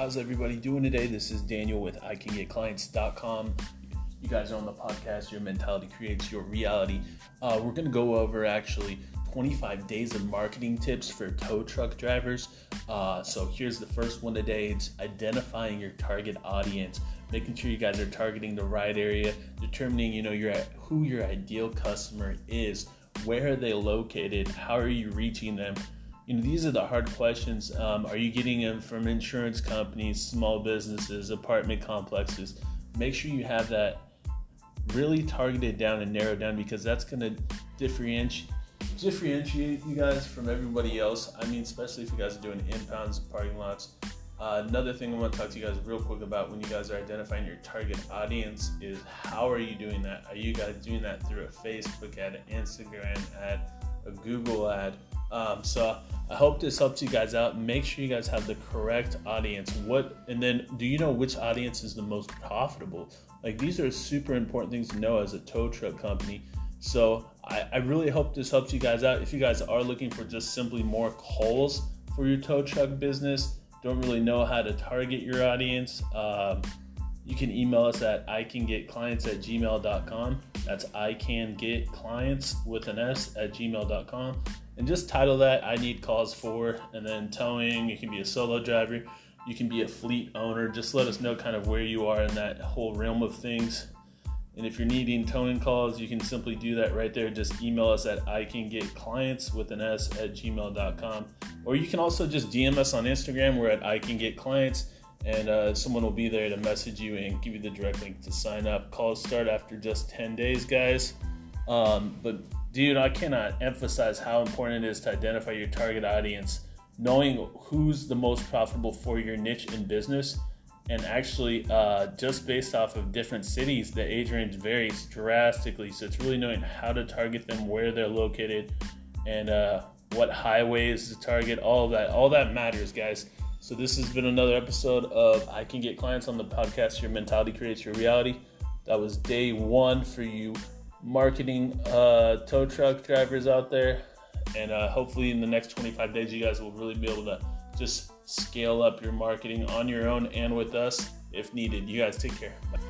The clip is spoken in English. How's everybody doing today? This is Daniel with ICanGetClients.com. You guys are on the podcast, Your Mentality Creates Your Reality. We're going to go over actually 25 days of marketing tips for tow truck drivers. So here's the first one today. It's identifying your target audience, making sure you guys are targeting the right area, determining who your ideal customer is, where are they located, how are you reaching them. These are the hard questions. Are you getting them from insurance companies, small businesses, apartment complexes? Make sure you have that really targeted down and narrowed down, because that's going to differentiate you guys from everybody else. I mean, especially if you guys are doing impounds, parking lots. Another thing I want to talk to you guys real quick about when you guys are identifying your target audience is, how are you doing that? Are you guys doing that through a Facebook ad, an Instagram ad, a Google ad? So I hope this helps you guys out. Make sure you guys have the correct audience. And then, do you know which audience is the most profitable? These are super important things to know as a tow truck company. So I really hope this helps you guys out. If you guys are looking for just simply more calls for your tow truck business, don't really know how to target your audience, you can email us at icangetclients@gmail.com. That's icangetclients with an S at gmail.com. And just title that, I need calls for, and then towing. You can be a solo driver. You can be a fleet owner. Just let us know kind of where you are in that whole realm of things. And if you're needing towing calls, you can simply do that right there. Just email us at icangetclients with an S at gmail.com. Or you can also just DM us on Instagram. We're at icangetclients, and someone will be there to message you and give you the direct link to sign up. Calls start after just 10 days, guys. But dude, I cannot emphasize how important it is to identify your target audience, knowing who's the most profitable for your niche in business. And actually, just based off of different cities, the age range varies drastically. So it's really knowing how to target them, where they're located, and what highways to target, all of that. All that matters, guys. So this has been another episode of I Can Get Clients on the podcast, Your Mentality Creates Your Reality. That was day one for you marketing tow truck drivers out there, and hopefully in the next 25 days you guys will really be able to just scale up your marketing on your own and with us if needed. You guys take care. Bye.